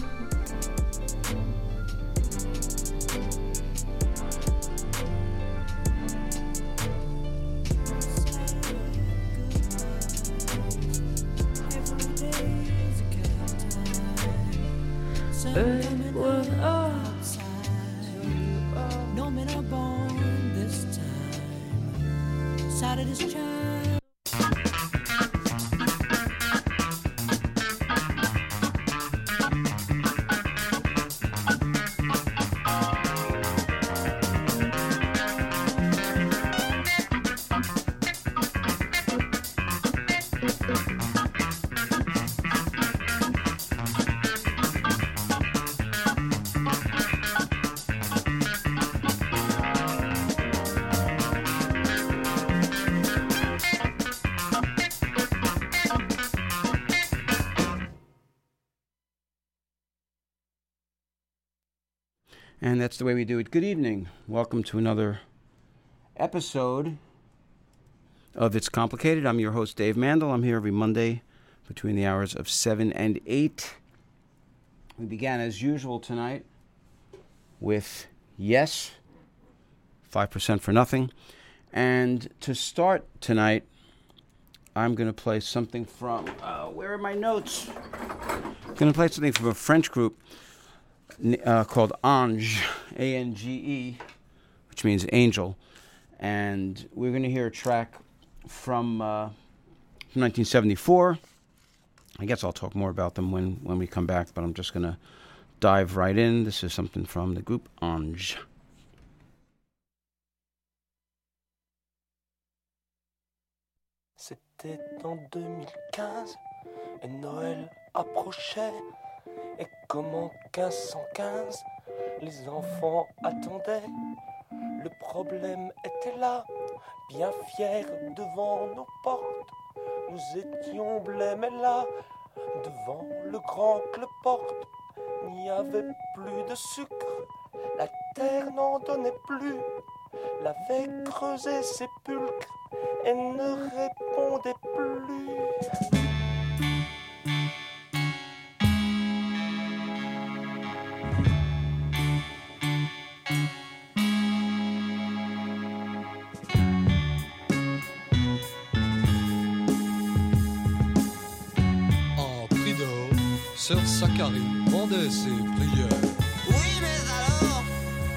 out of this child. And that's the way we do it. Good evening. Welcome to another episode of It's Complicated. I'm your host, Dave Mandel. I'm here every Monday between the hours of seven and eight. We began, as usual, tonight with yes, five percent for nothing. And to start tonight, I'm going to play something from... Uh, where are my notes? I'm going to play something from a French group Uh, called Ange, A N G E, which means angel, and we're going to hear a track from, uh, from nineteen seventy-four. I guess I'll talk more about them when, when we come back, but I'm just going to dive right in. This is something from the group Ange. C'était en deux mille quinze, et Noël approchait. Et comme en quinze cent quinze, les enfants attendaient. Le problème était là, bien fiers devant nos portes. Nous étions blêmes et là, devant le grand cloporte. Il n'y avait plus de sucre, la terre n'en donnait plus. L'avait creusé sépulcre et ne répondait plus. Sœur Zacharie vendait ses prières. Oui, mais alors,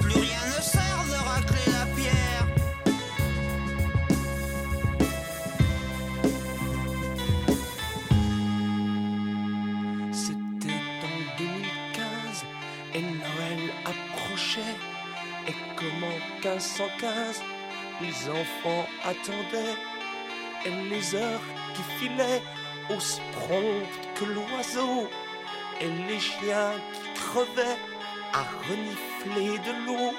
plus rien ne sert de racler la pierre. C'était en deux mille quinze, et Noël approchait. Et comme en quinze cent quinze, les enfants attendaient. Et les heures qui filaient, aussi promptes que l'oiseau. Et les chiens qui crevaient à renifler de l'eau.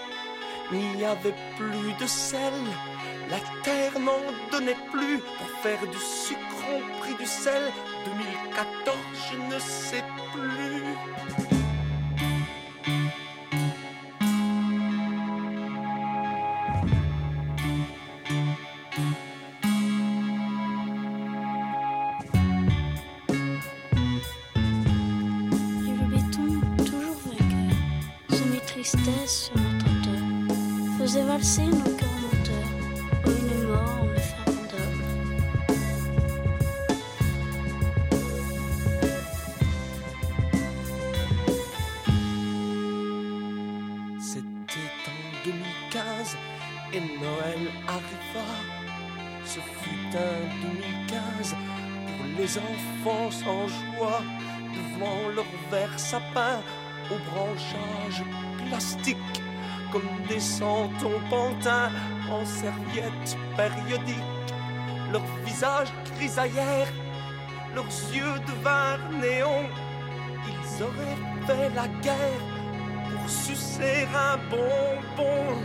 Il n'y avait plus de sel, la terre n'en donnait plus. Pour faire du sucre, on prit du sel. deux mille quatorze, je ne sais plus. Tristesse sur un tenteur faisait valser nos cœurs menteurs, où une mort me farandole. C'était en deux mille quinze et Noël arriva. Ce fut un deux mille quinze pour les enfants sans joie, devant leur verre sapin au branchage plastique, comme des santons pantins en serviettes périodiques. Leurs visages grisaillèrent, leurs yeux devinrent néons. Ils auraient fait la guerre pour sucer un bonbon.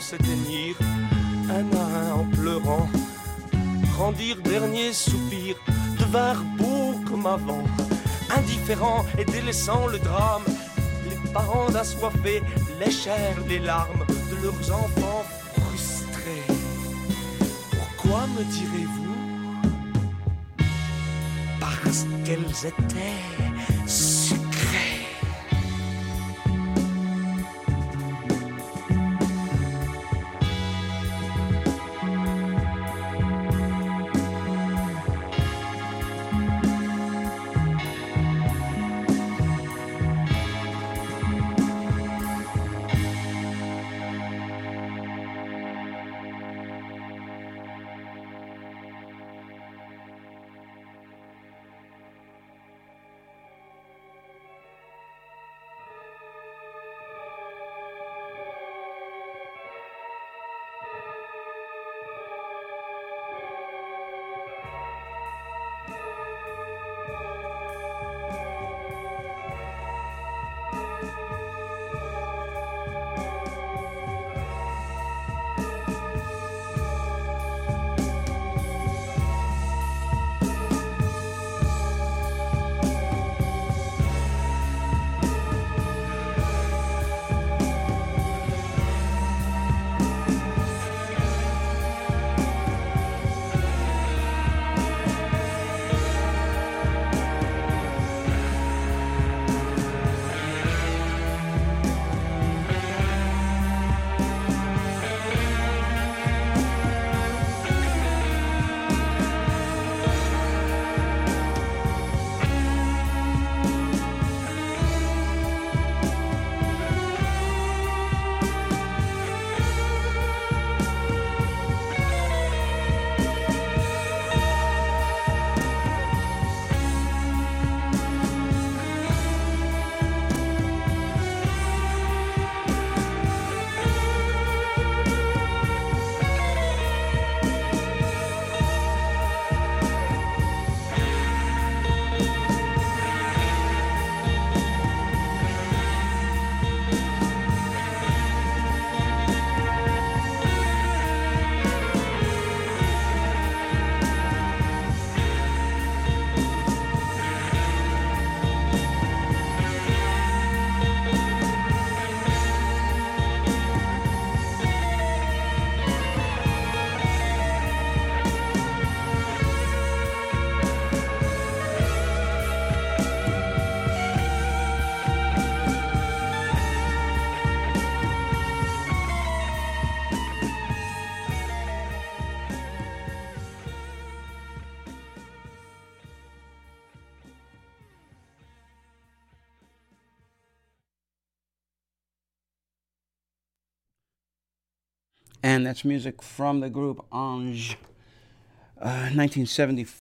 S'éteignirent, un à un en pleurant, rendirent dernier soupir, devinrent beaux comme avant, indifférents et délaissant le drame. Les parents assoiffés léchèrent les larmes de leurs enfants frustrés. retirez-vous parce qu'elles étaient sucrées. And that's music from the group Ange, uh, nineteen seventy-four.